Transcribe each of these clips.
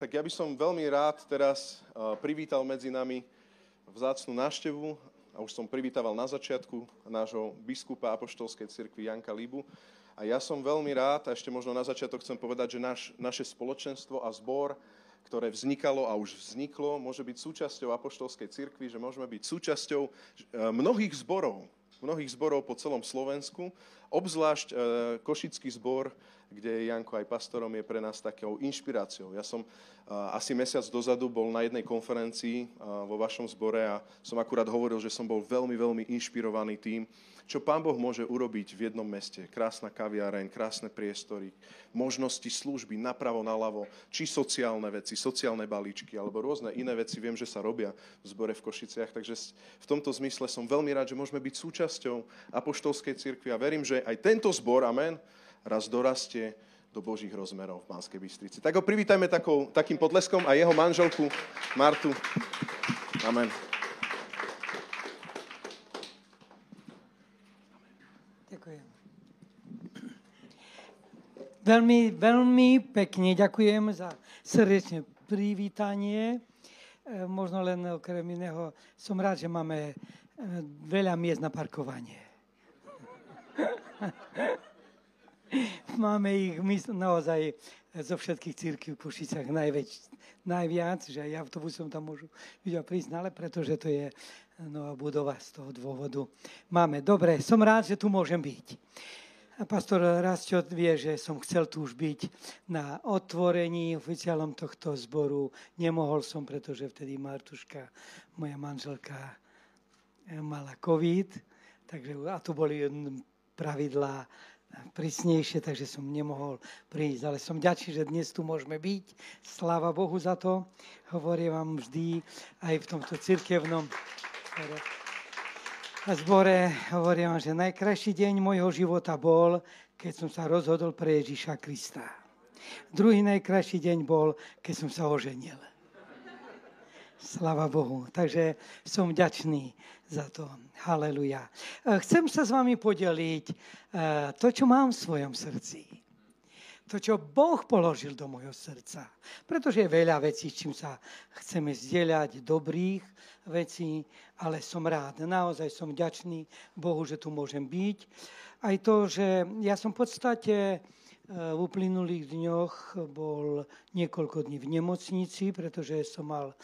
Tak ja by som veľmi rád teraz privítal medzi nami vzácnu návštevu, a už som privítaval na začiatku nášho biskupa Apoštolskej cirkvi Janka Libu. A ja som veľmi rád, a ešte možno na začiatok chcem povedať, že naše spoločenstvo a zbor, ktoré vznikalo a už vzniklo, môže byť súčasťou Apoštolskej cirkvi, že môžeme byť súčasťou mnohých zborov po celom Slovensku, obzvlášť Košický zbor, kde Janko aj pastorom, je pre nás takou inšpiráciou. Ja som asi mesiac dozadu bol na jednej konferencii vo vašom zbore a som akurát hovoril, že som bol veľmi, veľmi inšpirovaný tým, čo Pán Boh môže urobiť v jednom meste. Krásna kaviareň, krásne priestory, možnosti služby napravo, naľavo, či sociálne veci, sociálne balíčky alebo rôzne iné veci. Viem, že sa robia v zbore v Košiciach, takže v tomto zmysle som veľmi rád, že môžeme byť súčasťou Apoštolskej cirkvi a verím, že aj tento zbor, amen, raz dorastie do Božích rozmerov v Malskej Bystrici. Tak ho privítajme takým potleskom a jeho manželku Martu. Amen. Ďakujem. Veľmi, veľmi pekne ďakujem za srdečné privítanie. Možno len okrem iného som rád, že máme veľa miest na parkovanie. Máme ich naozaj zo všetkých cirkví v Košiciach najviac, že aj autobusom tam môžu ľudia prísť, ale pretože to je nová budova, z toho dôvodu máme. Dobre, som rád, že tu môžem byť. Pastor Rastiot vie, že som chcel tu už byť na otvorení oficiálnom tohto zboru. Nemohol som, pretože vtedy Martuška, moja manželka, mala COVID, takže, a tu boli pravidlá prísnejšie, takže som nemohol prísť, ale som ďačný, že dnes tu môžeme byť. Sláva Bohu za to. Hovorím vám vždy aj v tomto cirkevnom zbore, hovorím vám, že najkrajší deň mojho života bol, keď som sa rozhodol pre Ježiša Krista. Druhý najkrajší deň bol, keď som sa oženil. Sláva Bohu. Takže som vďačný za to. Haleluja. Chcem sa s vami podeliť to, čo mám v svojom srdci. To, čo Boh položil do môjho srdca. Pretože je veľa vecí, čím sa chceme zdieľať, dobrých vecí, ale som rád. Naozaj som vďačný Bohu, že tu môžem byť. Aj to, že ja som v podstate v uplynulých dňoch bol niekoľko dní v nemocnici, pretože som mal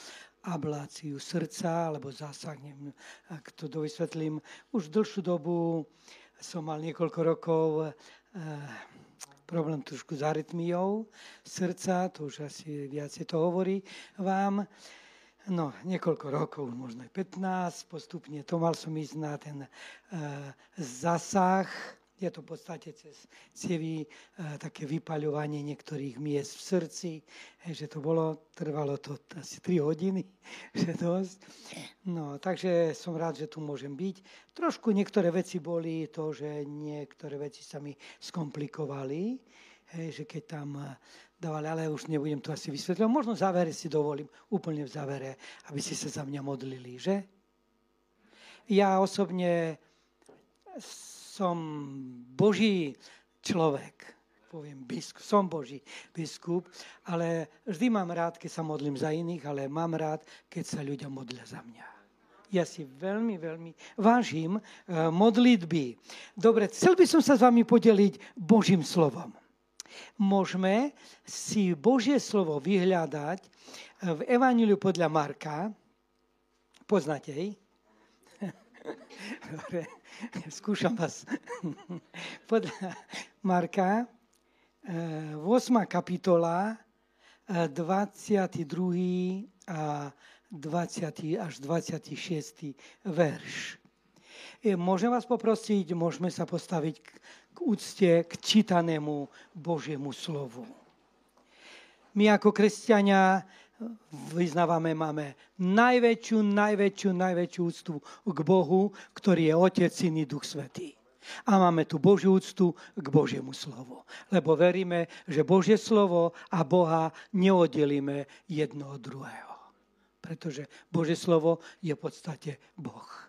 abláciu srdca, alebo zásah, neviem, ak to dovysvetlím. Už dlhšiu dobu som mal niekoľko rokov problém trošku s arytmiou srdca, to už asi viacej to hovorí vám. No, niekoľko rokov, možno aj 15, postupne to mal som ísť na ten zásah. Je to v podstate cez cievy také vypaľovanie niektorých miest v srdci, že to bolo, trvalo to asi 3 hodiny, že dosť. No, takže som rád, že tu môžem byť. Trošku niektoré veci boli to, že niektoré veci sa mi skomplikovali, že keď tam dávali, ale už nebudem to asi vysvetľovať. Možno v závere si dovolím, úplne v závere, aby ste sa za mňa modlili, že? Ja osobne som Boží človek, poviem biskup, som Boží biskup, ale vždy mám rád, keď sa modlím za iných, ale mám rád, keď sa ľudia modlia za mňa. Ja si veľmi, veľmi vážim modlitby. Dobre, chcel by som sa s vami podeliť Božím slovom. Môžeme si Božie slovo vyhľadať v Evanjeliu podľa Marka. Poznáte jej? Dobre, skúšam vás. Podľa Marka, 8. kapitola, 22. a 20. až 26. verš. Môžem vás poprosiť, môžeme sa postaviť k úcte, k čítanému Božiemu slovu. My ako kresťania vyznávame, máme najväčšiu úctu k Bohu, ktorý je Otec, Syn i Duch Svätý. A máme tu Božiu úctu k Božiemu slovu. Lebo veríme, že Božie slovo a Boha neoddelíme jedno od druhého. Pretože Božie slovo je v podstate Boh.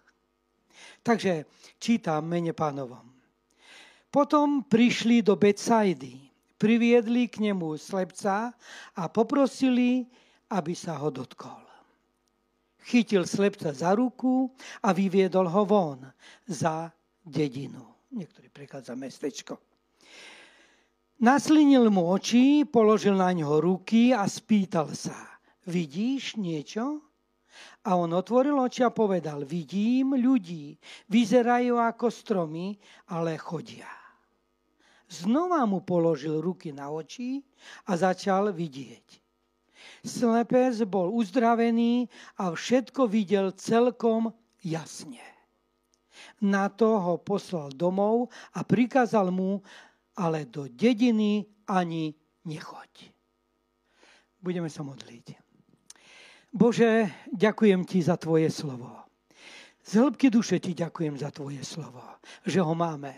Takže čítam mene Pánovom. Potom prišli do Betsaidy, priviedli k nemu slepca a poprosili, aby sa ho dotkol. Chytil slepca za ruku a vyviedol ho von za dedinu. Niektorý preklad za mestečko. Naslinil mu oči, položil na ňo ruky a spýtal sa, vidíš niečo? A on otvoril oči a povedal, vidím ľudí, vyzerajú ako stromy, ale chodia. Znova mu položil ruky na oči a začal vidieť. Slepec bol uzdravený a všetko videl celkom jasne. Na to ho poslal domov a prikázal mu, ale do dediny ani nechoď. Budeme sa modliť. Bože, ďakujem Ti za Tvoje slovo. Z hĺbky duše Ti ďakujem za Tvoje slovo, že ho máme.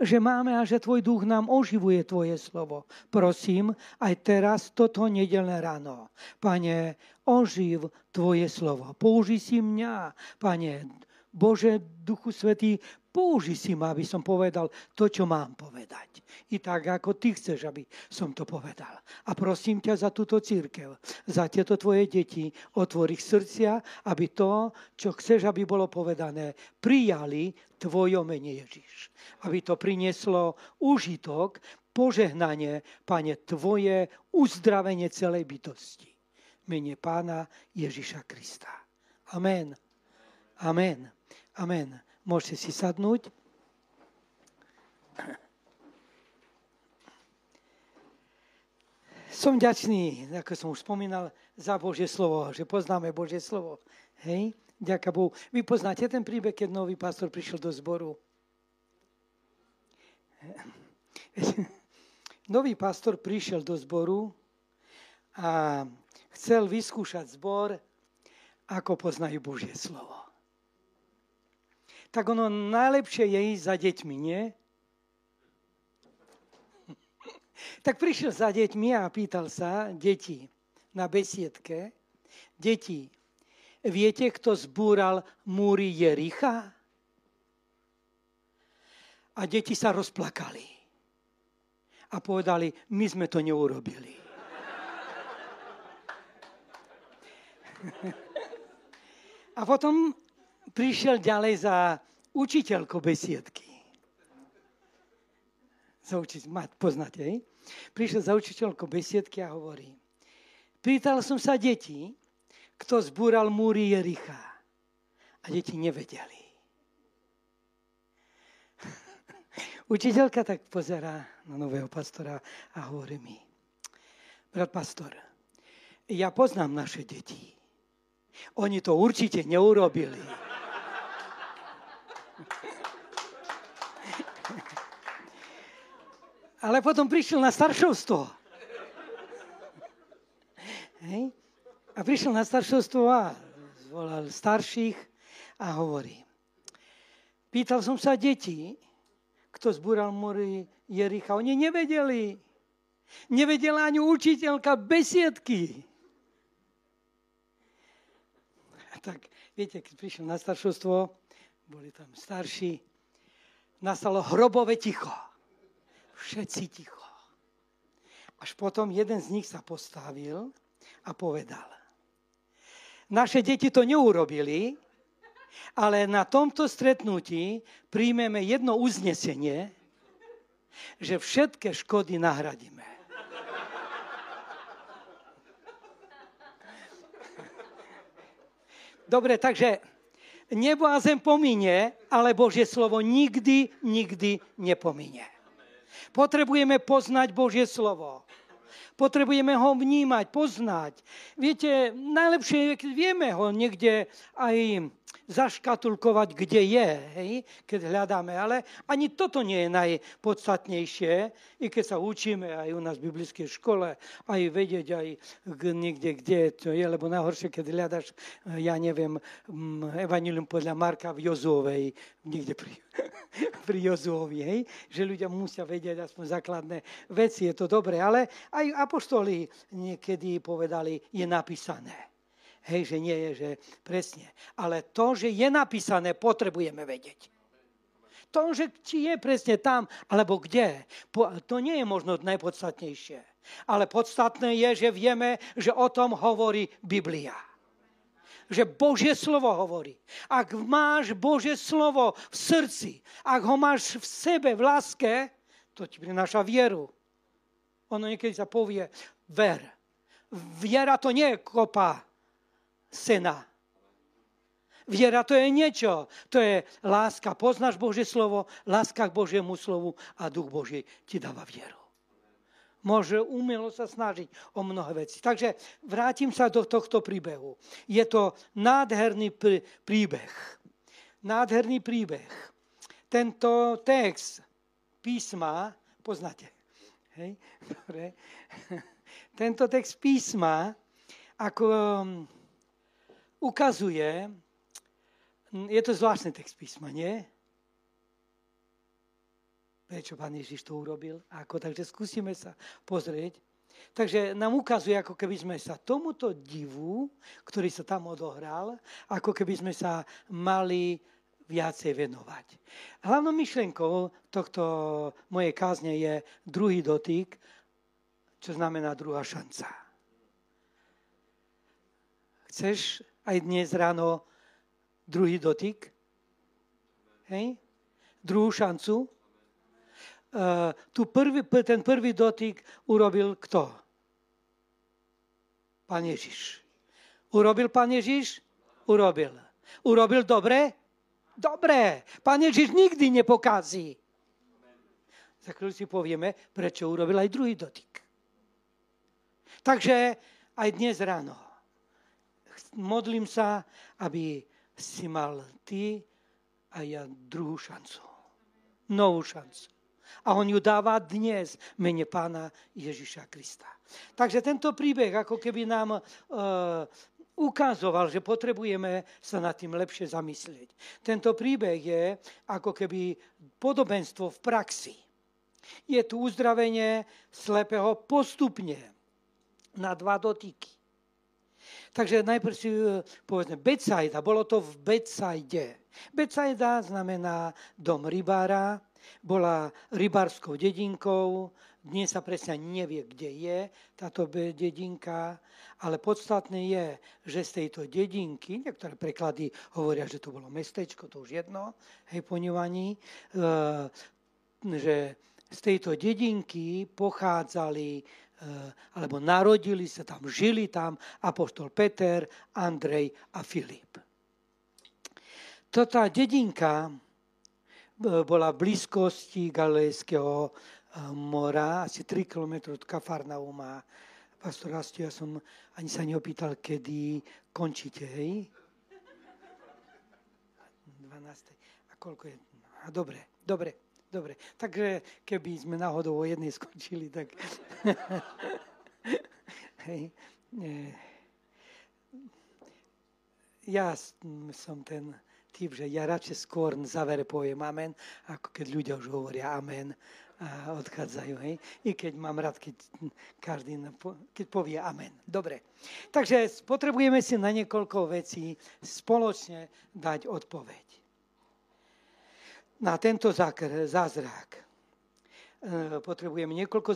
Že máme a že Tvoj duch nám oživuje Tvoje slovo. Prosím, aj teraz, toto nedeľné ráno. Pane, oživ Tvoje slovo. Použij si mňa, Pane Bože, Duchu Svätý, použij si ma, aby som povedal to, čo mám povedať. I tak, ako Ty chceš, aby som to povedal. A prosím ťa za túto cirkev, za tieto Tvoje deti, otvor ich srdcia, aby to, čo chceš, aby bolo povedané, prijali Tvoje mene Ježiš. Aby to prinieslo užitok, požehnanie, Pane, Tvoje uzdravenie celej bytosti. Mene Pána Ježiša Krista. Amen. Amen. Amen. Môžete si sadnúť. Som vďačný, ako som už spomínal, za Božie slovo, že poznáme Božie slovo. Hej, ďakujem Bohu. Vy poznáte ten príbeh, keď nový pastor prišiel do zboru? Nový pastor prišiel do zboru a chcel vyskúšať zbor, ako poznajú Božie slovo. Tak ono najlepšie je ísť za deťmi, nie? Tak prišiel za deťmi a pýtal sa deti na besiedke. Deti, viete, kto zbúral múry Jericha? A deti sa rozplakali. A povedali, my sme to neurobili. A potom prišiel ďalej za učiteľkou besiedky. Poznáte, hej? Prišiel za učiteľkou besiedky a hovorí, pýtal som sa detí, kto zbúral múry Jericha. A deti nevedeli. Učiteľka tak pozerá na nového pastora a hovorí mi, brat pastor, ja poznám naše deti. Oni to určite neurobili. Ale potom prišiel na staršovstvo. Hej. A prišiel na staršovstvo a zvolal starších a hovorí. Pýtal som sa detí, kto zbúral múry Jericha. Oni nevedeli. Nevedela ani učiteľka besiedky. A tak, viete, keď prišiel na staršovstvo, boli tam starší, nastalo hrobové ticho. Všetci ticho. Až potom jeden z nich sa postavil a povedal. Naše deti to neurobili, ale na tomto stretnutí príjmeme jedno uznesenie, že všetky škody nahradíme. Dobre, takže nebo a zem pominie, ale Božie slovo nikdy, nikdy nepominie. Potrebujeme poznať Božie slovo. Potrebujeme ho vnímať, poznať. Viete, najlepšie je, keď vieme ho niekde aj zaškatulkovať, kde je, hej, keď hľadáme. Ale ani toto nie je najpodstatnejšie, i keď sa učíme aj u nás v biblickej škole, aj vedieť aj niekde, kde to je, lebo najhoršie, keď hľadaš, ja neviem, evanjelium podľa Marka v Jozuovej, niekde pri Jozuovi, hej, že ľudia musia vedieť aspoň základné veci, je to dobré, ale aj apoštoli niekedy povedali, je napísané. Hej, že nie je, že presne. Ale to, že je napísané, potrebujeme vedieť. To, že či je presne tam, alebo kde, to nie je možno najpodstatnejšie. Ale podstatné je, že vieme, že o tom hovorí Biblia. Že Božie slovo hovorí. Ak máš Božie slovo v srdci, ak ho máš v sebe, v láske, to ti prináša vieru. Ono niekedy sa povie ver. Viera to nie je kopa sena. Viera to je niečo. To je láska. Poznáš Božie slovo, láska k Božiemu slovu a Duch Boží ti dáva vieru. Môže umelo sa snažiť o mnohé veci. Takže vrátim sa do tohto príbehu. Je to nádherný príbeh. Nádherný príbeh. Tento text písma poznáte. Hej? Dobre. Tento text písma ako ukazuje. Je to zvláštny text písma, nie? Prečo Pán Ježiš to urobil? Ako? Takže skúsime sa pozrieť. Takže nám ukazuje, ako keby sme sa tomuto divu, ktorý sa tam odohral, ako keby sme sa mali viacej venovať. Hlavnou myšlenkou tohto mojej kázne je druhý dotyk, čo znamená druhá šanca. Chceš aj dnes ráno druhý dotyk? Hej? Druhú šancu? Ten prvý dotyk urobil kto? Pán Ježiš. Urobil Pán Ježiš? Urobil. Urobil dobre? Dobre. Pán Ježiš nikdy nepokazí. Za chvíľu si povieme, prečo urobil aj druhý dotyk. Takže aj dnes ráno modlím sa, aby si mal ty a ja druhú šancu. Novú šancu. A on ju dáva dnes mene Pána Ježiša Krista. Takže tento príbeh ako keby nám ukazoval, že potrebujeme sa nad tým lepšie zamyslieť. Tento príbeh je ako keby podobenstvo v praxi. Je tu uzdravenie slepého postupne na dva dotyky. Takže najprv si povedzme Betsaida. Bolo to v Betsaide. Betsaida znamená dom rybára. Bola rybárskou dedinkou. Dnes sa presne nevie, kde je táto dedinka. Ale podstatné je, že z tejto dedinky, niektoré preklady hovoria, že to bolo mestečko, to už jedno, hej, poňovaní, že z tejto dedinky pochádzali alebo narodili sa tam, žili tam apoštol Peter, Andrej a Filip. Tá dedinka bola v blízkosti Galilejského mora, asi 3 km od Kafarnauma. Pastor Rastiot, ja som ani sa neopýtal, kedy končíte, hej? 12. A koľko je? A dobre. Dobre, takže keby sme náhodou o jednej skončili, tak... Hej. Ja som ten typ, že ja radšej skôr na závere poviem amen, ako keď ľudia už hovoria amen a odchádzajú. Hej. I keď mám rád, keď každý keď povie amen. Dobre, takže potrebujeme si na niekoľko vecí spoločne dať odpoveď. Na tento zázrak potrebujeme niekoľko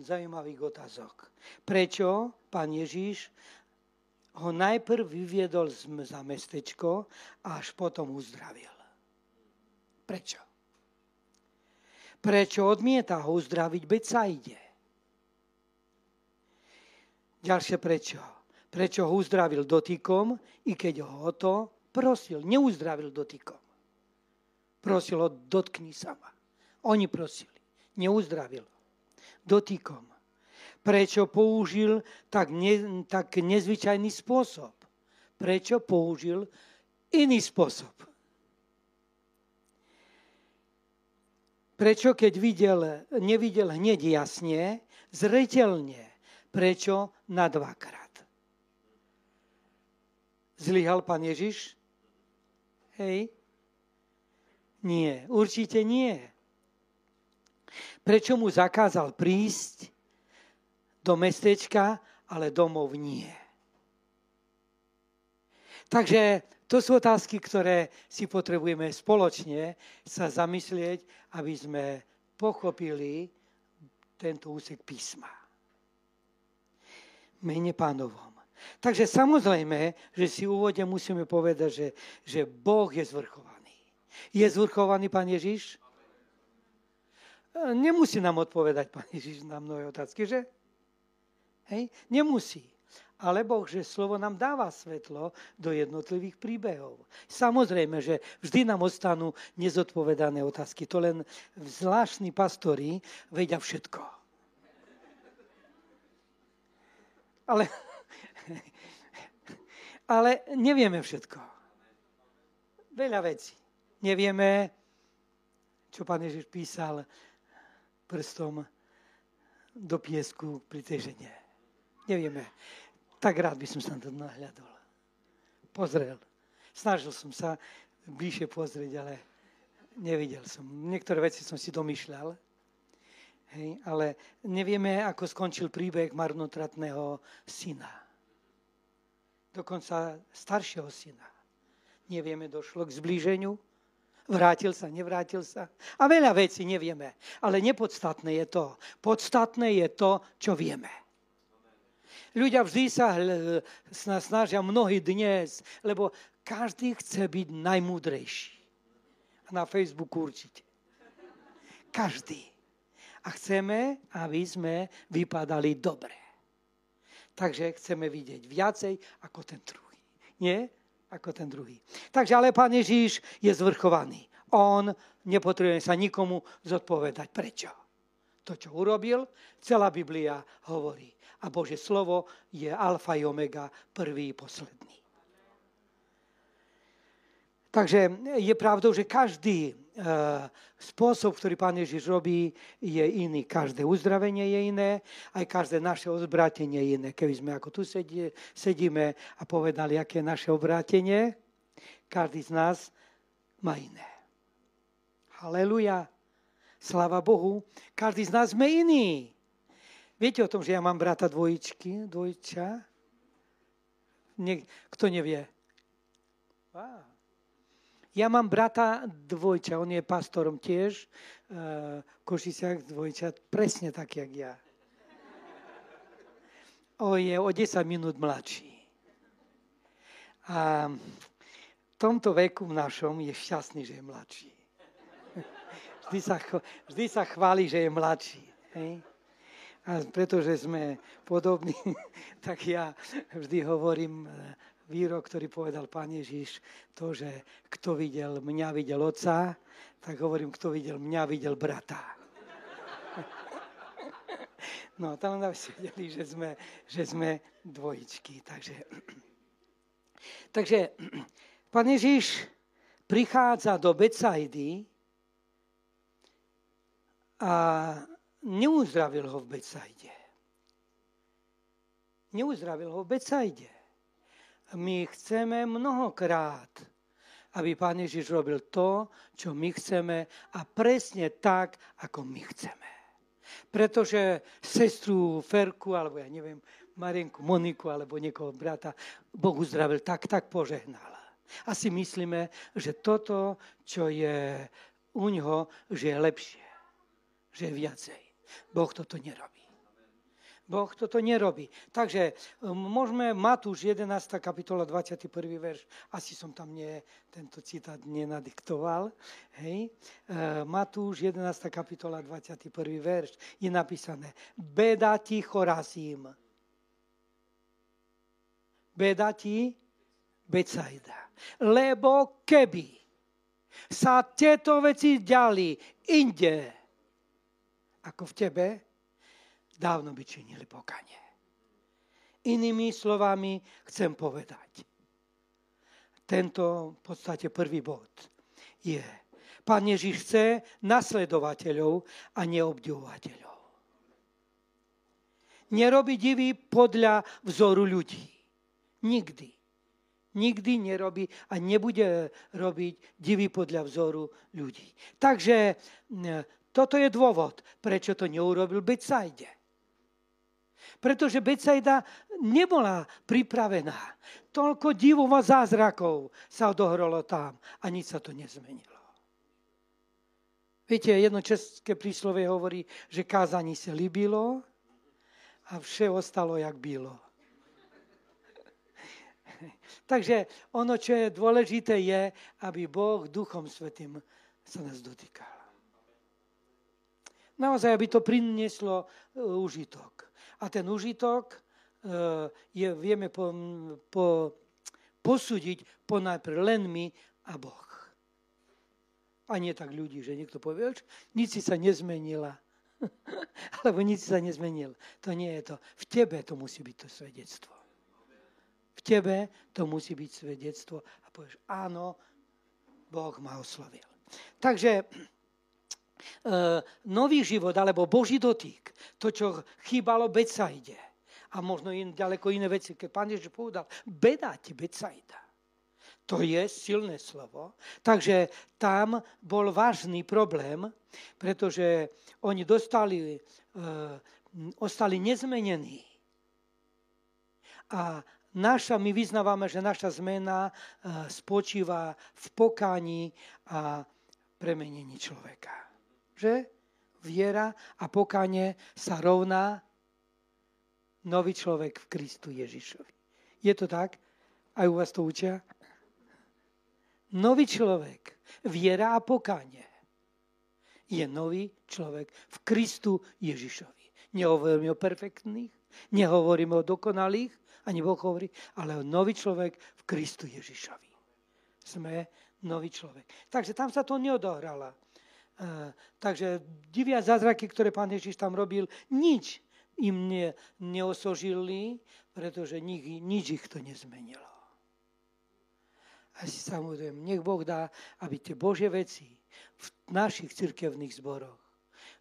zaujímavých otázok. Prečo Pán Ježiš ho najprv vyviedol za mestečko a až potom uzdravil? Prečo? Prečo odmieta ho uzdraviť Betsaide? Ďalšie prečo? Prečo ho uzdravil dotykom, i keď ho o to prosil, neuzdravil dotykom? Prosilo, dotkni sa ma. Oni prosili, neuzdravil. Dotykom. Prečo použil tak nezvyčajný spôsob? Prečo použil iný spôsob? Prečo, keď nevidel hneď jasne, zreteľne? Prečo na dvakrát? Zlyhal Pán Ježiš? Hej. Nie, určite nie. Prečo mu zakázal prísť do mestečka, ale domov nie? Takže to sú otázky, ktoré si potrebujeme spoločne sa zamyslieť, aby sme pochopili tento úsek písma. Mene Pánovom. Takže samozrejme, že si v úvode musíme povedať, že Boh je zvrchovaný. Je zvrchovaný Pán Ježiš? Nemusí nám odpovedať Pán Ježiš na mnohé otázky, že? Hej? Nemusí. Ale Boh, že slovo nám dáva svetlo do jednotlivých príbehov. Samozrejme, že vždy nám ostanú nezodpovedané otázky. To len zvláštni pastori vedia všetko. Ale nevieme všetko. Veľa vecí. Nevieme, čo Pán Ježiš písal prstom do piesku pri tej žene. Nevieme. Tak rád by som sa na to nahľadol. Pozrel. Snažil som sa bližšie pozrieť, ale nevidel som. Niektoré veci som si domýšľal, hej, ale nevieme, ako skončil príbeh marnotratného syna. Dokonca staršieho syna. Nevieme, došlo k zblíženiu, vrátil sa, nevrátil sa. A veľa vecí nevieme, ale nepodstatné je to. Podstatné je to, čo vieme. Ľudia vždy sa snažia mnohí dnes, lebo každý chce byť najmúdrejší. A na Facebooku určite. Každý. A chceme, aby sme vypadali dobre. Takže chceme vidieť viacej ako ten druhý. Nie? Ako ten druhý. Takže ale Pán Ježíš je zvrchovaný. On nepotrebuje sa nikomu zodpovedať. Prečo? To, čo urobil, celá Biblia hovorí. A Božie slovo je alfa i omega, prvý i posledný. Takže je pravdou, že každý spôsob, ktorý Pán Ježiš robí, je iný. Každé uzdravenie je iné, aj každé naše obrátenie je iné. Keby sme ako tu sedíme a povedali, aké je naše obrátenie, každý z nás má iné. Haleluja. Sláva Bohu. Každý z nás sme iný. Viete o tom, že ja mám brata dvojča? Kto nevie? Ja mám brata dvojča, on je pastorom tiež, v Košiciach dvojča, presne tak, jak ja. On je o 10 minút mladší. A v tomto veku v našom je šťastný, že je mladší. Vždy sa chváli, že je mladší. Hej? A pretože sme podobní, tak ja vždy hovorím výrok, ktorý povedal Pán Ježiš, to, že kto videl mňa, videl otca, tak hovorím, kto videl mňa, videl brata. No, tam nám vedeli, že sme dvojičky. Takže Pán Ježiš prichádza do Betsaidy a neuzdravil ho v Betsaide. Neuzdravil ho v Betsaide. My chceme mnohokrát, aby Pán Ježiš robil to, čo my chceme a presne tak, ako my chceme. Pretože sestru Ferku, alebo ja neviem, Marienku, Moniku, alebo niekoho brata, Boh uzdravil tak požehnal. A si myslíme, že toto, čo je u ňoho, že je lepšie, že je viacej. Boh toto nerobí. Boh toto nerobí. Takže môžeme Matúš 11. kapitola 21. verš. Asi som tam tento citát nenadiktoval. Hej. Matúš 11. kapitola 21. verš. Je napísané: Beda ti, Chorazím. Beda ti, Betsaida. Lebo keby sa tieto veci diali inde, ako v tebe, dávno by činili pokánie. Inými slovami chcem povedať. Tento v podstate prvý bod je: Pán Ježiš chce nasledovateľov a neobdivovateľov. Nerobí divy podľa vzoru ľudí. Nikdy. Nikdy nerobí a nebude robiť divy podľa vzoru ľudí. Takže toto je dôvod, prečo to neurobil Betsaide. Pretože Betsaida nebola pripravená. Toľko divov a zázrakov sa odohralo tam a nič sa to nezmenilo. Viete, jedno české príslovie hovorí, že kázanie sa líbilo a vše ostalo, jak bylo. Takže ono, čo je dôležité, je, aby Boh Duchom Svätým sa nás dotýkal. Naozaj, aby to prinieslo užitok. A ten užitok vieme posúdiť ponajprv len my a Boh. A nie tak ľudí, že niekto povie, že nič si sa nezmenila. Alebo nič si sa nezmenil. To nie je to. V tebe to musí byť to svedectvo. V tebe to musí byť svedectvo. A povieš, áno, Boh ma oslovil. Takže nový život, alebo Boží dotýk, to, čo chýbalo Betsaide. A možno ďaleko iné veci, keď Pán Ježiš povedal, beda ti Betsaida. To je silné slovo. Takže tam bol vážny problém, pretože oni ostali nezmenení. A my vyznávame, že naša zmena spočíva v pokáni a premenení človeka. Že? Viera a pokánie sa rovná nový človek v Kristu Ježišovi. Je to tak? Aj u vás to učia? Nový človek, viera a pokánie je nový človek v Kristu Ježišovi. Nehovoríme o perfektných, nehovoríme o dokonalých, ani Boh hovorí, ale o nový človek v Kristu Ježišovi. Sme nový človek. Takže tam sa to neodohrala. Takže divia zázraky, ktoré Pán Ježiš tam robil, nič im neosožili, pretože nič ich to nezmenilo. A si samozrejme, nech Boh dá, aby tie Božie veci v našich cirkevných zboroch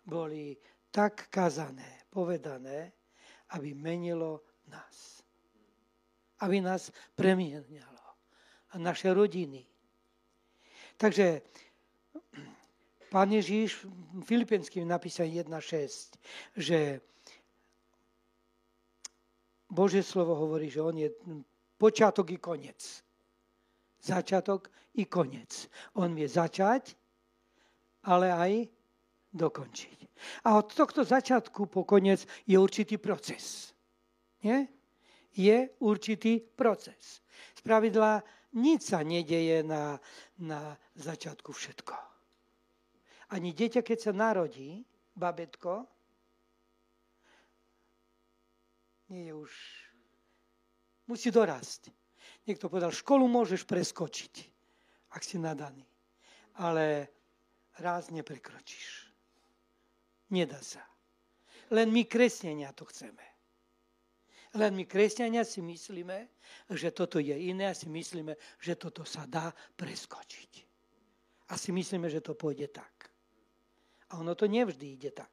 boli tak kazané, povedané, aby menilo nás. Aby nás premienialo. A naše rodiny. Takže Pán Ježiš v Filipenským napísal 1.6, že Božie slovo hovorí, že on je počiatok i koniec. Začiatok i koniec. On vie začať, ale aj dokončiť. A od tohto začiatku po koniec je určitý proces. Nie? Je určitý proces. Spravidla nič sa nedeje na začiatku všetko. Ani dieťa, keď sa narodí, babetko, nie je už... musí dorásť. Niekto povedal, školu môžeš preskočiť, ak si nadaný. Ale raz neprekročíš. Nedá sa. Len my, kresťania, to chceme. Len my, kresťania, si myslíme, že toto je iné a si myslíme, že toto sa dá preskočiť. A si myslíme, že to pôjde tak. A ono to nevždy ide tak.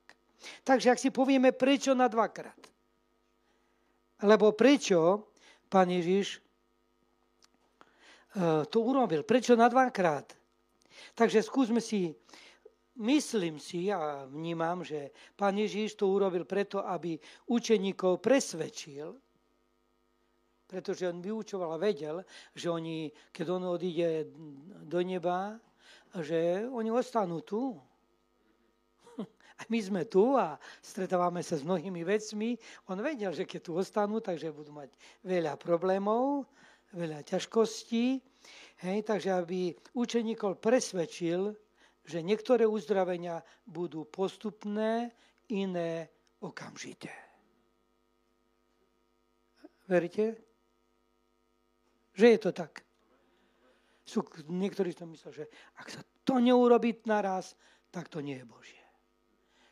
Takže ak si povieme, prečo na dvakrát? Lebo prečo Pán Ježiš to urobil? Prečo na dvakrát? Takže skúsme si, myslím si a vnímam, že Pán Ježiš to urobil preto, aby učeníkov presvedčil, pretože on vyučoval a vedel, že oni, keď on odíde do neba, že oni ostanú tu. A my sme tu a stretávame sa s mnohými vecmi. On vedel, že keď tu ostanú, takže budú mať veľa problémov, veľa ťažkostí. Hej, takže aby učeníkov presvedčil, že niektoré uzdravenia budú postupné, iné okamžité. Veríte? Že je to tak. Sú niektorí si to mysleli, že ak sa to neurobí naraz, tak to nie je Božie.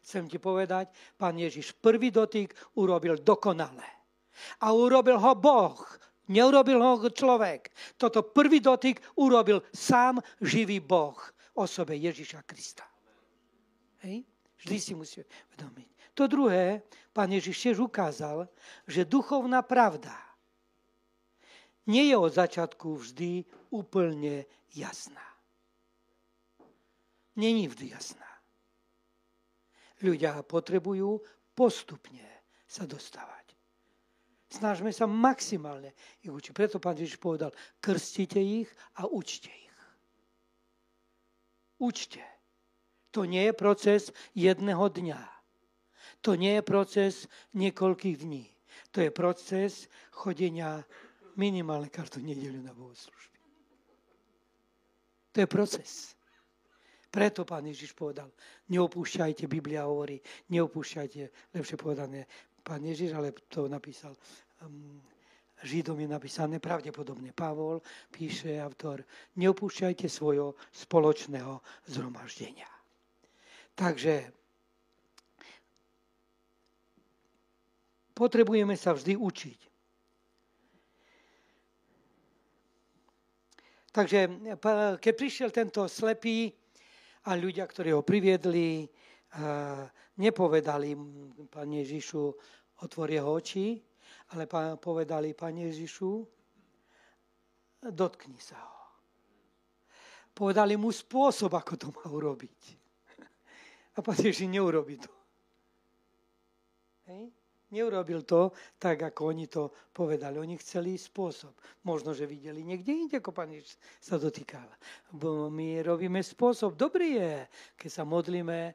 Chcem ti povedať, Pán Ježiš prvý dotyk urobil dokonale. A urobil ho Boh, neurobil ho človek. Toto prvý dotyk urobil sám živý Boh, osobe Ježiša Krista. Hej? Vždy si musíme vedomiť. To druhé, Pán Ježiš tiež ukázal, že duchovná pravda nie je od začiatku vždy úplne jasná. Není vždy jasná. Ľudia potrebujú postupne sa dostávať. Snažme sa maximálne ich učiť. Preto pán Ježiš povedal, krstite ich a učte ich. Učte. To nie je proces jedného dňa. To nie je proces niekoľkých dní. To je proces chodenia minimálne každú nedeľu na bohoslužby. To je proces. Preto pán Ježiš povedal, neopúšťajte, Biblia hovorí, neopúšťajte, lepšie povedané, pán Ježiš, ale to napísal, Židom je napísané, pravdepodobne Pavol, píše autor, neopúšťajte svojho spoločného zhromaždenia. Takže potrebujeme sa vždy učiť. Takže keď prišiel tento slepý a ľudia, ktorí ho priviedli, nepovedali Pane Ježišu, otvor jeho oči, ale povedali Pane Ježišu, dotkni sa ho. Povedali mu spôsob, ako to má urobiť. A Pán Ježiš neurobi to. Hej? Neurobil to tak, ako oni to povedali. Oni chceli spôsob. Možno, že videli niekde inde, ako Pán Ježiš sa dotýkal. Bo my robíme spôsob. Dobrý je, keď sa modlíme.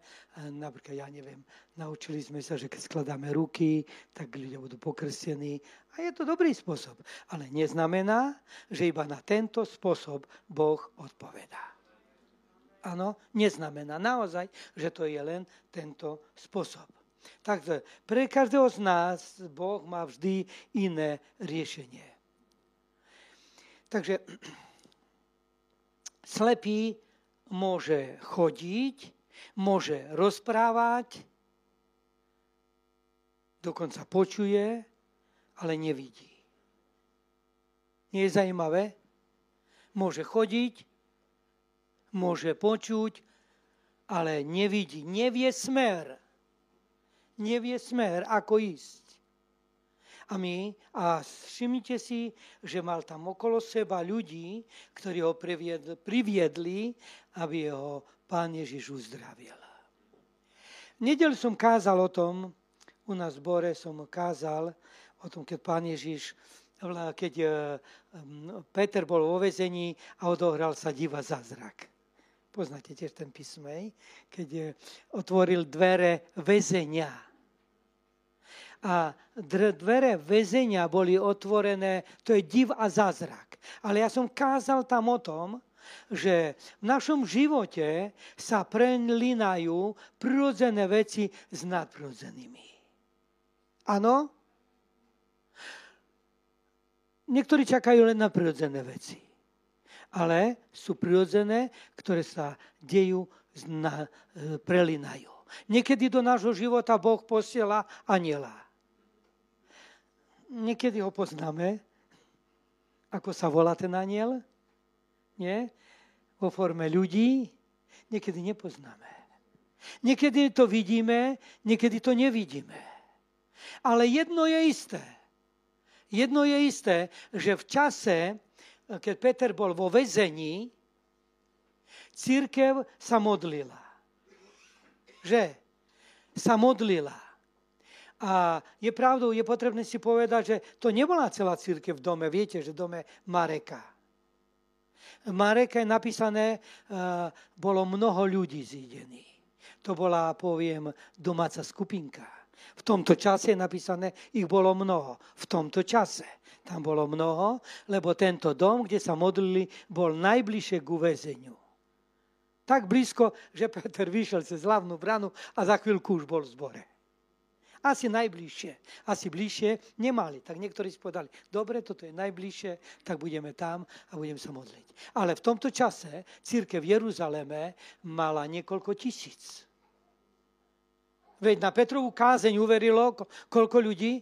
Napríklad, ja neviem, naučili sme sa, že keď skladáme ruky, tak ľudia budú pokrstení. A je to dobrý spôsob. Ale neznamená, že iba na tento spôsob Boh odpovedá. Áno, neznamená naozaj, že to je len tento spôsob. Takže pre každého z nás Boh má vždy iné riešenie. Takže slepý môže chodiť, môže rozprávať, dokonca počuje, ale nevidí. Nie je zaujímavé? Môže chodiť, môže počuť, ale nevidí, nevie smer. Nevie smer, ako ísť. A všimnite si, že mal tam okolo seba ľudí, ktorí ho priviedli, aby ho Pán Ježiš uzdravil. V nedeľu som kázal o tom, u nás v zbore som kázal o tom, keď Pán Ježiš, keď Peter bol vo väzení a odohral sa divá zázrak. Poznáte tiež ten písmej, keď otvoril dvere väzenia. A dvere väzenia boli otvorené, to je div a zázrak. Ale ja som kázal tam o tom, že v našom živote sa prelínajú prirodzené veci s nadprirodzenými. Áno? Niektorí čakajú len na prirodzené veci. Ale sú prirodzené, ktoré sa dejú, prelínajú. Niekedy do nášho života Boh posiela anjela. Niekedy ho poznáme, ako sa volá ten anjel, nie? Vo forme ľudí, niekedy nepoznáme. Niekedy to vidíme, niekedy to nevidíme. Ale jedno je isté. Jedno je isté, že v čase, keď Peter bol vo väzení, cirkev sa modlila. Že? Sa modlila. A je pravdou, je potrebné si povedať, že to nebola celá cirkev v dome. Viete, že v dome Mareka. Mareka je napísané, bolo mnoho ľudí zídených. To bola, poviem, domáca skupinka. V tomto čase je napísané, ich bolo mnoho. V tomto čase tam bolo mnoho, lebo tento dom, kde sa modlili, bol najbližšie k uväzeniu. Tak blízko, že Peter vyšiel cez hlavnú branu a za chvíľku už bol v zbore. Asi najbližšie, asi bližšie nemali. Tak niektorí si povedali, dobre, toto je najbližšie, tak budeme tam a budeme sa modliť. Ale v tomto čase cirkev v Jeruzaleme mala niekoľko tisíc. Veď na Petrovú kázeň uverilo koľko ľudí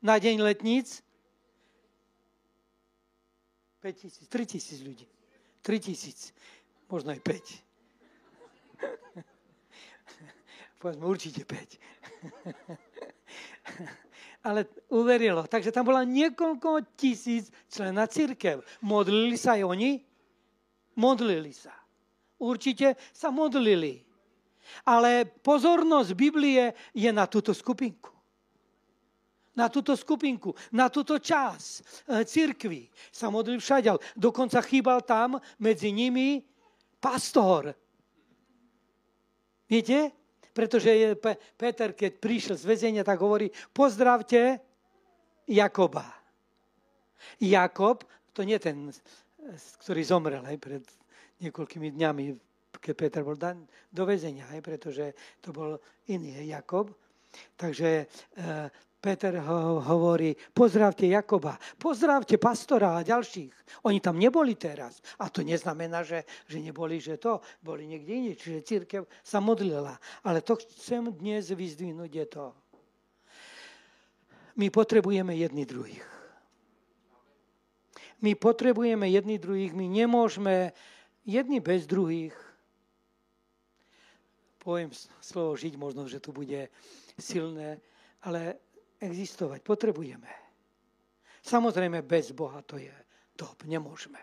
na Deň letníc? 5 000, 3 000 ľudí. 3 000, možno aj 5. Povedzme, určite 5. Ale uverilo. Takže tam bola niekoľko tisíc člena cirkev. Modlili sa aj oni? Modlili sa. Určite sa modlili. Ale pozornosť Biblie je na túto skupinku. na túto skupinku, na túto čas cirkvi. Sa modlil všadiaľ. Dokonca chýbal tam medzi nimi pastor. Viete? Pretože Peter, keď prišiel z väzenia, tak hovorí, pozdravte Jakoba. Jakob, to nie ten, ktorý zomrel aj pred niekoľkými dňami, keď Peter bol dan do väzenia, aj pretože to bol iný Jakob. Takže Peter hovorí, pozdravte Jakoba, pozdravte pastora a ďalších. Oni tam neboli teraz. A to neznamená, že neboli, že to. Boli niekde iní, čiže cirkev sa modlila. Ale to chcem dnes vyzdvihnúť je to. My potrebujeme jedni druhých. My potrebujeme jedni druhých. My nemôžeme jedni bez druhých. Poviem slovo žiť, možno, že tu bude silné, ale existovať potrebujeme. Samozrejme, bez Boha to je top, nemôžeme.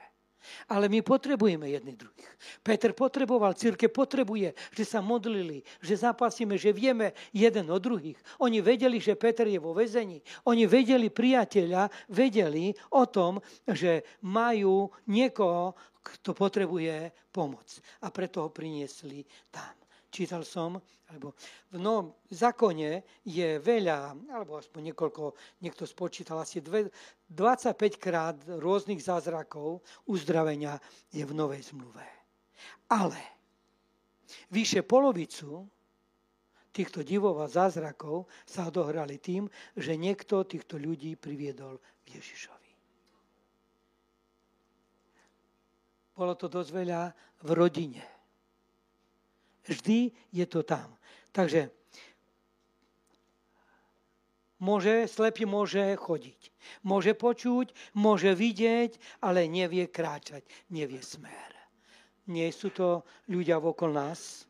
Ale my potrebujeme jedni druhých. Peter potreboval, cirkev potrebuje, že sa modlili, že zápasíme, že vieme jeden o druhých. Oni vedeli, že Peter je vo väzení. Oni vedeli priateľa, vedeli o tom, že majú niekoho, kto potrebuje pomoc. A preto ho priniesli tam. Čítal som, alebo v Novom zákone je veľa, alebo aspoň niekoľko, niekto spočítal, asi 25 krát rôznych zázrakov uzdravenia je v Novej zmluve. Ale vyše polovicu týchto divov a zázrakov sa odohrali tým, že niekto týchto ľudí priviedol k Ježišovi. Bolo to dosť veľa v rodine. Vždy je to tam. Takže slepý môže chodiť. Môže počuť, môže vidieť, ale nevie kráčať, nevie smer. Nie sú to ľudia okolo nás.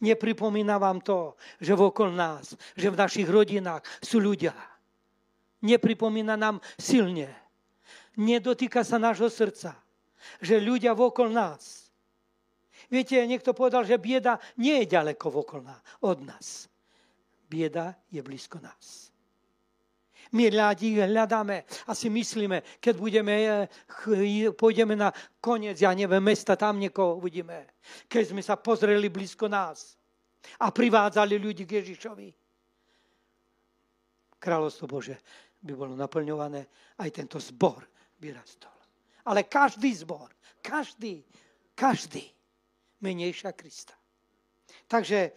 Nepripomína vám to, že okolo nás, že v našich rodinách sú ľudia. Nepripomína nám silne. Nedotýka sa nášho srdca, že ľudia okolo nás. Viete, niekto povedal, že bieda nie je ďaleko okolná od nás. Bieda je blízko nás. My hľadáme a si myslíme, keď pôjdeme na koniec, mesta, tam niekoho uvidíme. Keď sme sa pozreli blízko nás a privádzali ľudí k Ježišovi. Kráľovstvo Bože by bolo naplňované, aj tento zbor by rastol. Ale každý zbor, každý. Menejšia Krista. Takže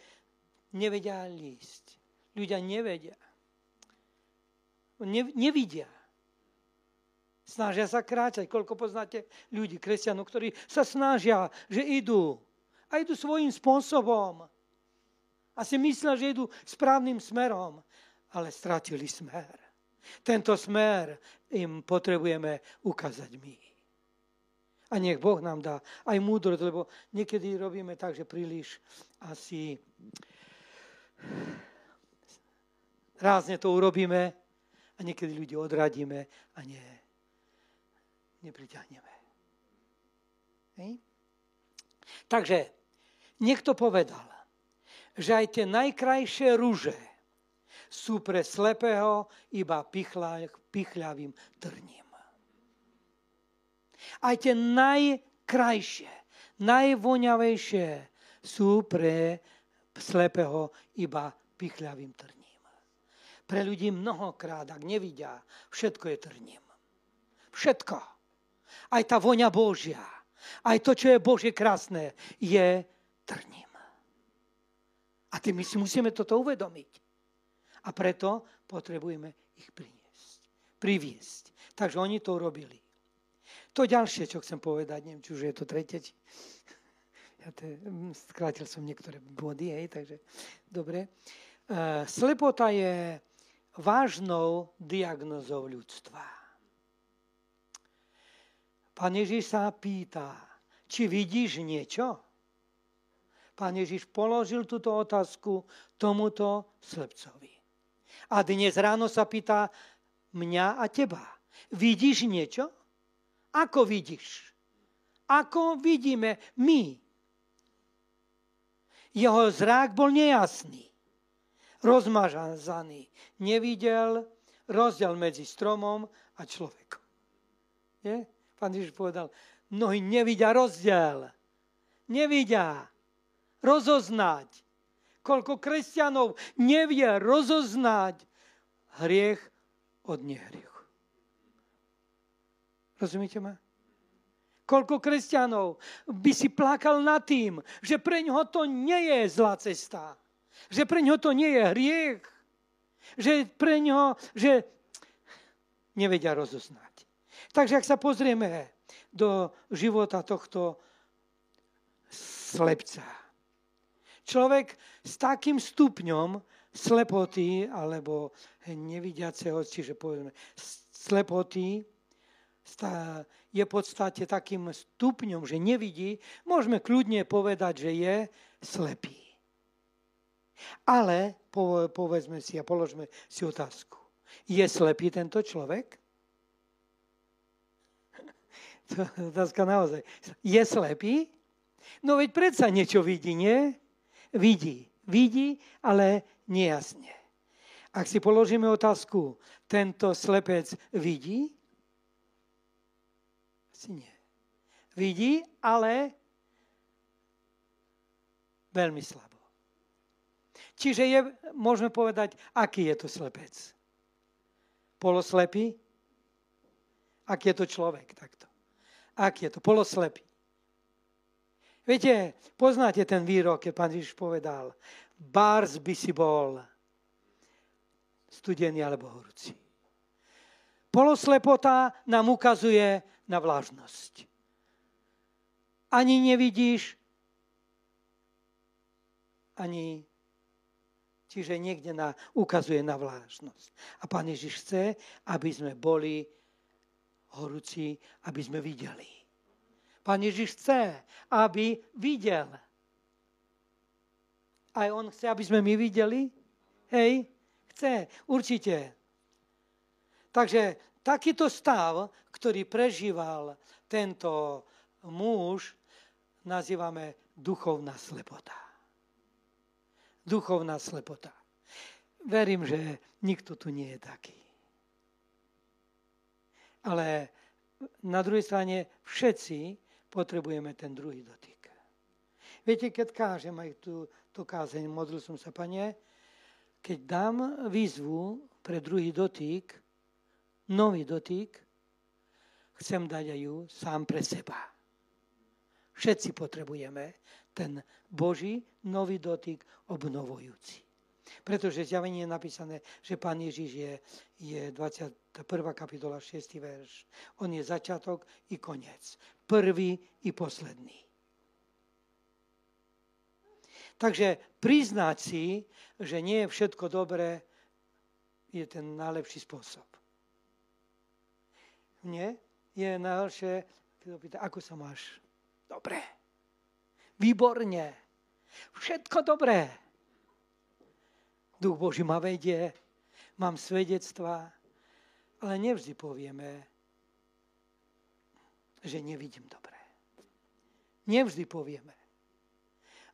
nevedia ísť. Ľudia nevedia. Nevidia. Snažia sa kráčať. Koľko poznáte ľudí, kresťanov, ktorí sa snažia, že idú. A idú svojím spôsobom. A si myslia, že idú správnym smerom. Ale stratili smer. Tento smer im potrebujeme ukázať my. A nech Boh nám dá aj múdrosť, lebo niekedy robíme tak, že príliš asi rázne to urobíme a niekedy ľudí odradíme a nepriťahneme. Hej? Takže niekto povedal, že aj tie najkrajšie ruže sú pre slepého iba pichľavým trním. Aj tie najkrajšie, najvoňavejšie sú pre slepého iba pichľavým trním. Pre ľudí mnohokrát, ak nevidia, všetko je trním. Všetko. Aj tá voňa Božia, aj to, čo je Božie krásne, je trním. A my si musíme toto uvedomiť. A preto potrebujeme ich priviesť. Takže oni to urobili. To ďalšie, čo chcem povedať, neviem, či už je to tretie. Skrátil som niektoré body, hej, takže dobre. Slepota je vážnou diagnózou ľudstva. Pán Ježiš sa pýta, či vidíš niečo? Pán Ježiš položil túto otázku tomuto slepcovi. A dnes ráno sa pýta mňa a teba. Vidíš niečo? Ako vidíš? Ako vidíme my? Jeho zrak bol nejasný. rozmazaný. Nevidel rozdiel medzi stromom a človekom. Nie? Pán Ježiš povedal, mnohí nevidia rozdiel. Nevidia rozoznať. Koľko kresťanov nevie rozoznať hriech od nehriechu. Rozumiete ma? Koľko kresťanov by si plakal nad tým, že pre ňoho to nie je zlá cesta. Že pre ňoho to nie je hriech. Že pre ňoho, že nevedia rozoznať. Takže ak sa pozrieme do života tohto slepca, človek s takým stupňom slepoty alebo nevidiaceho, čiže povedzme slepoty, je v podstate takým stupňom, že nevidí, môžeme kľudne povedať, že je slepý. Ale povedzme si a položme si otázku. Je slepý tento človek? To je otázka naozaj. Je slepý? No veď predsa niečo vidí, nie? Vidí, ale nejasne. Ak si položíme otázku, tento slepec vidí? Asi nie. Vidí, ale veľmi slabo. Čiže je, môžeme povedať, aký je to slepec. Poloslepý? Ak je to človek takto? Ak je to poloslepý? Viete, poznáte ten výrok, keď pán Ježiš povedal, bárs by si bol studený alebo horúci. Poloslepota nám ukazuje na vlážnosť. Ani nevidíš, ani... Čiže niekde ukazuje na vlážnosť. A pán Ježiš chce, aby sme boli horúci, aby sme videli. Pán Ježiš chce, aby videl. Aj on chce, aby sme my videli? Hej, chce, určite. Takže takýto stav, ktorý prežíval tento muž, nazývame duchovná slepota. Duchovná slepota. Verím, že nikto tu nie je taký. Ale na druhej strane všetci potrebujeme ten druhý dotyk. Viete, keď kážem aj tú kázeň, modlil som sa, Pane, keď dám výzvu pre druhý dotyk, nový dotyk, chcem dať aj ju sám pre seba. Všetci potrebujeme ten Boží nový dotyk obnovujúci. Pretože zjavenie je napísané, že Pán Ježiš je 21. kapitola, 6. verš. On je začiatok i koniec. Prvý i posledný. Takže priznať si, že nie je všetko dobré, je ten najlepší spôsob. Nie? Je najlepšie, keď ho pýta, ako sa máš? Dobre. Výborne. Všetko dobré. Duch Boží ma vedie, mám svedectvá, ale nevždy povieme, že nevidím dobre. Nevždy povieme.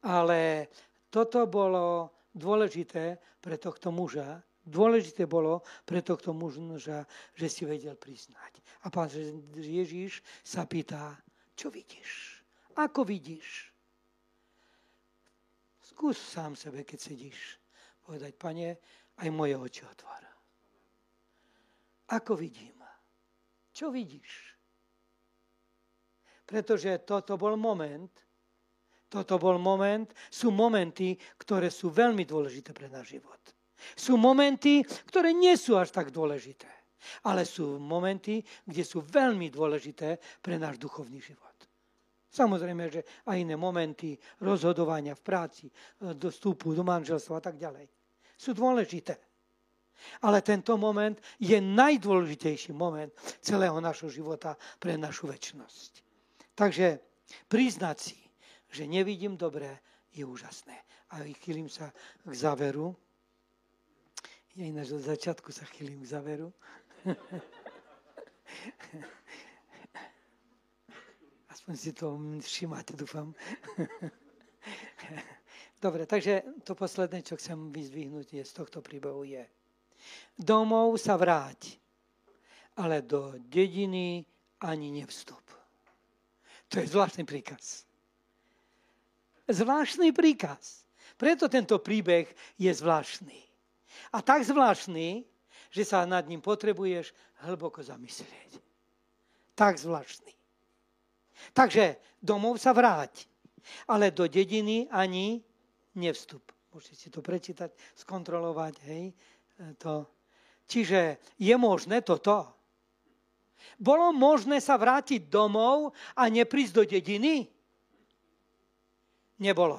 Ale toto bolo dôležité pre tohto muža. Dôležité bolo pre tohto muža, že si vedel priznať. A pán Ježiš sa pýta, čo vidíš? Ako vidíš? Skús sám sebe, keď sedíš, povedať, Pane, aj moje oči otvor. Ako vidím? Čo vidíš? Pretože toto bol moment, sú momenty, ktoré sú veľmi dôležité pre náš život. Sú momenty, ktoré nie sú až tak dôležité, ale sú momenty, kde sú veľmi dôležité pre náš duchovný život. Samozrejme, že aj iné momenty rozhodovania v práci, dostupu do manželstva a tak ďalej sú dôležité. Ale tento moment je najdôležitejší moment celého našho života pre našu večnosť. Takže priznať si, že nevidím dobre, je úžasné. A chýlim sa k záveru. Ja ináč od začiatku sa chýlim k záveru. Aspoň si to všimáte, dúfam. Dobre, takže to posledné, čo chcem vyzdvihnúť z tohto príbehu je: domov sa vráť, ale do dediny ani nevstup. To je zvláštny príkaz. Zvláštny príkaz. Preto tento príbeh je zvláštny. A tak zvláštny, že sa nad ním potrebuješ hlboko zamyslieť. Tak zvláštny. Takže domov sa vráť, ale do dediny ani nevstup. Môžete si to prečítať, skontrolovať, hej, to. Čiže je možné toto. Bolo možné sa vrátiť domov a neprísť do dediny? Nebolo.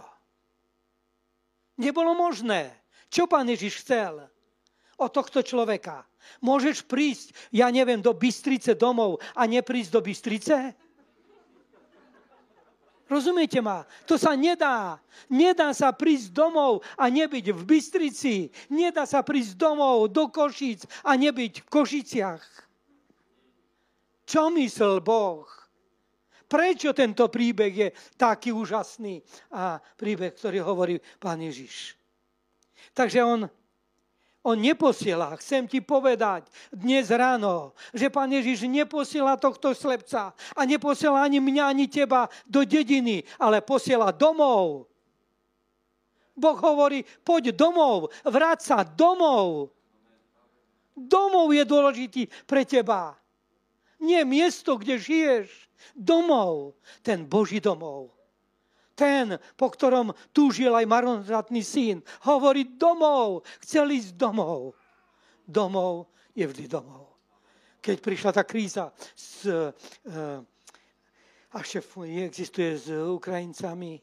Nebolo možné. Čo Pán Ježiš chcel od tohto človeka? Môžeš prísť, ja neviem, do Bystrice domov a neprísť do Bystrice? Rozumiete ma? To sa nedá. Nedá sa prísť domov a nebyť v Bystrici. Nedá sa prísť domov do Košíc a nebyť v Košiciach. Čo myslel Boh? Prečo tento príbeh je taký úžasný? A príbeh, ktorý hovorí Pán Ježiš. Takže on neposiela, chcem ti povedať dnes ráno, že Pán Ježiš neposiela tohto slepca a neposiela ani mňa, ani teba do dediny, ale posiela domov. Boh hovorí, poď domov, vráť sa domov. Domov je dôležitý pre teba. Nie miesto, kde žiješ, domov, ten Boží domov. Ten, po ktorom túžil aj marnotratný syn, hovorí domov, chcel ísť domov. Domov je vždy domov. Keď prišla tá kríza, existuje s Ukrajincami,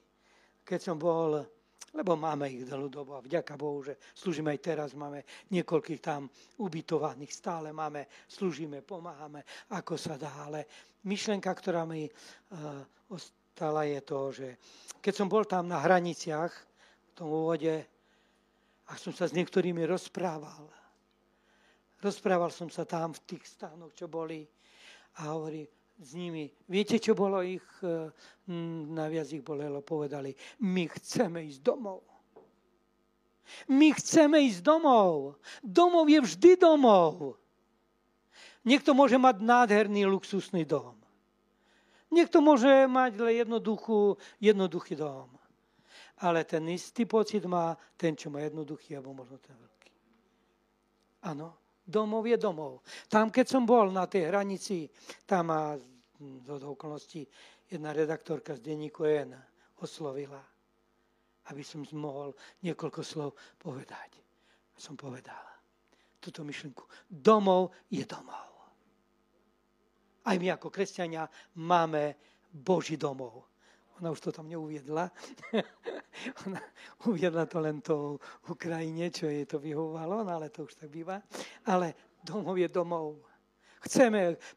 keď som bol, lebo máme ich dlhodobo a vďaka Bohu, že slúžime aj teraz, máme niekoľkých tam ubytovaných, stále máme, slúžime, pomáhame, ako sa dá, ale myšlenka, ktorá mi je to, že keď som bol tam na hraniciach v tom úvode a som sa s niektorými rozprával som sa tam v tých stánoch, čo boli, a hovorím s nimi, viete, čo bolo ich, najviac ich bolelo, povedali, my chceme ísť domov. My chceme ísť domov. Domov je vždy domov. Niekto môže mať nádherný luxusný dom. Niekto môže mať len jednoduchý dom. Ale ten istý pocit má ten, čo má jednoduchý, alebo možno ten veľký. Áno, domov je domov. Tam, keď som bol na tej hranici, tam ma z okolností jedna redaktorka z Denníku N oslovila, aby som mohol niekoľko slov povedať. Som povedal túto myšlenku. Domov je domov. Aj my ako kresťania máme Boží domov. Ona už to tam neuviedla. Ona uviedla to len to v Ukrajine, čo jej to vyhovovalo, no ale to už tak býva. Ale domov je domov.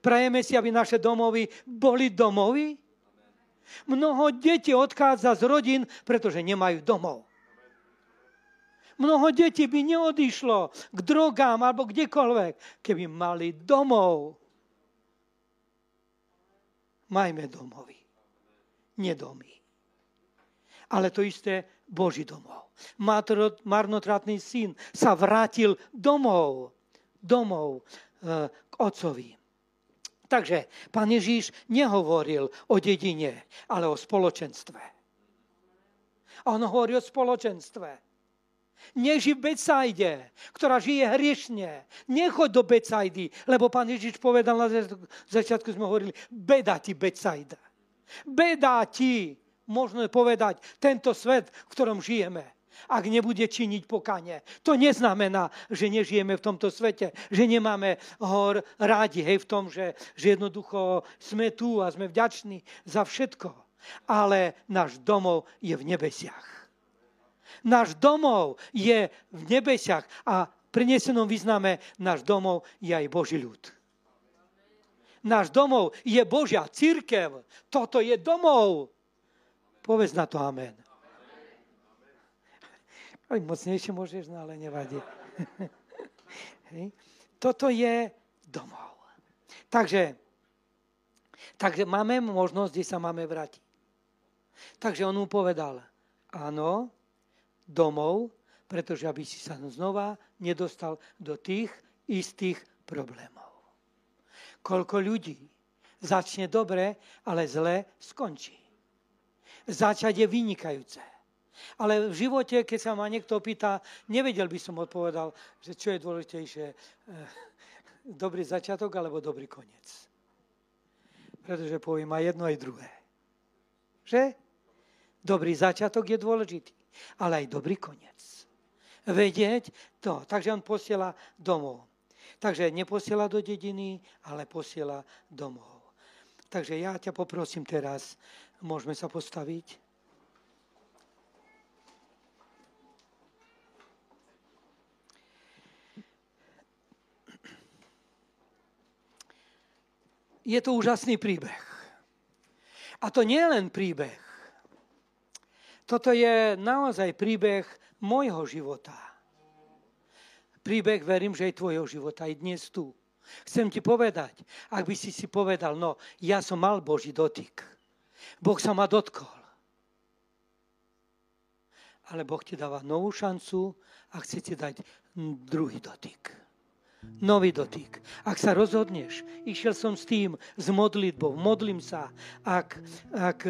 Prajeme si, aby naše domovy boli domovy. Mnoho detí odchádza z rodín, pretože nemajú domov. Mnoho detí by neodišlo k drogám alebo kdekoľvek, keby mali domov. Majme domovy, nedomy. Ale to isté Boží domov. Marnotratný syn sa vrátil domov k otcovi. Takže Pán Ježiš nehovoril o dedine, ale o spoločenstve. On hovorí o spoločenstve. Neži v Betsaide, ktorá žije hriešne. Nechoď do Betsaidy, lebo Pán Ježiš povedal, na začiatku sme hovorili, beda ti Betsaida. Beda ti, možno povedať, tento svet, v ktorom žijeme, ak nebude činiť pokanie. To neznamená, že nežijeme v tomto svete, že nemáme ho rádi, hej, v tom, že jednoducho sme tu a sme vďační za všetko. Ale náš domov je v nebesiach. Náš domov je v nebesiach a pri nesenom význame náš domov je aj Boží ľud. Náš domov je Božia cirkev. Toto je domov. Povedz na to amen. Aj mocnejšie môžeš, no ale nevadí. Toto je domov. Takže máme možnosť, kde sa máme vrátiť. Takže on mu povedal, áno, domov, pretože aby si sa znova nedostal do tých istých problémov. Koľko ľudí začne dobre, ale zle skončí. Začať je vynikajúce. Ale v živote, keď sa ma niekto pýta, nevedel by som odpovedal, že čo je dôležitejšie, dobrý začiatok alebo dobrý koniec. Pretože poviem aj jedno, aj druhé. Že? Dobrý začiatok je dôležitý, ale aj dobrý koniec. Vedieť to. Takže on posiela domov. Takže neposiela do dediny, ale posiela domov. Takže ja ťa poprosím teraz, môžeme sa postaviť? Je to úžasný príbeh. A to nie je len príbeh. Toto je naozaj príbeh môjho života. Príbeh, verím, že aj tvojho života, aj dnes tu. Chcem ti povedať, ak by si povedal, no, ja som mal Boží dotyk. Boh sa ma dotkol. Ale Boh ti dáva novú šancu a chce ti dať druhý dotyk. Nový dotyk. Ak sa rozhodneš, išiel som s tým, s modlitbou, modlím sa, ak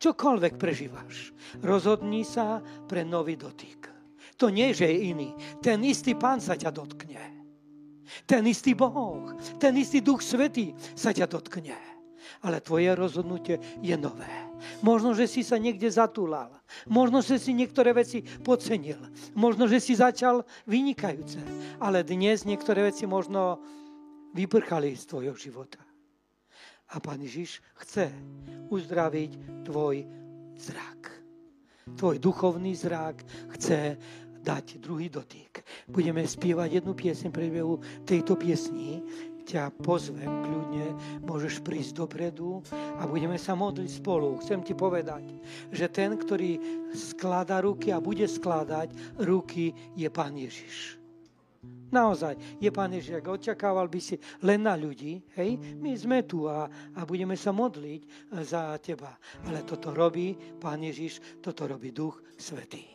čokoľvek prežívaš, rozhodni sa pre nový dotyk. To nie, že je iný. Ten istý Pán sa ťa dotkne. Ten istý Boh, ten istý Duch Svätý sa ťa dotkne. Ale tvoje rozhodnutie je nové. Možno, že si sa niekde zatúlal. Možno, že si niektoré veci podcenil. Možno, že si začal vynikajúce. Ale dnes niektoré veci možno vyprchali z tvojho života. A Pán Ježiš chce uzdraviť tvoj zrak. Tvoj duchovný zrak chce dať druhý dotyk. Budeme spievať jednu pieseň priebehu tejto piesni. Ťa pozvem kľudne, môžeš prísť dopredu a budeme sa modliť spolu. Chcem ti povedať, že ten, ktorý skladá ruky a bude skladať ruky, je Pán Ježiš. Naozaj, je Pán Ježiš, ak očakával by si len na ľudí, hej, my sme tu a budeme sa modliť za teba. Ale toto robí Pán Ježiš, toto robí Duch Svätý.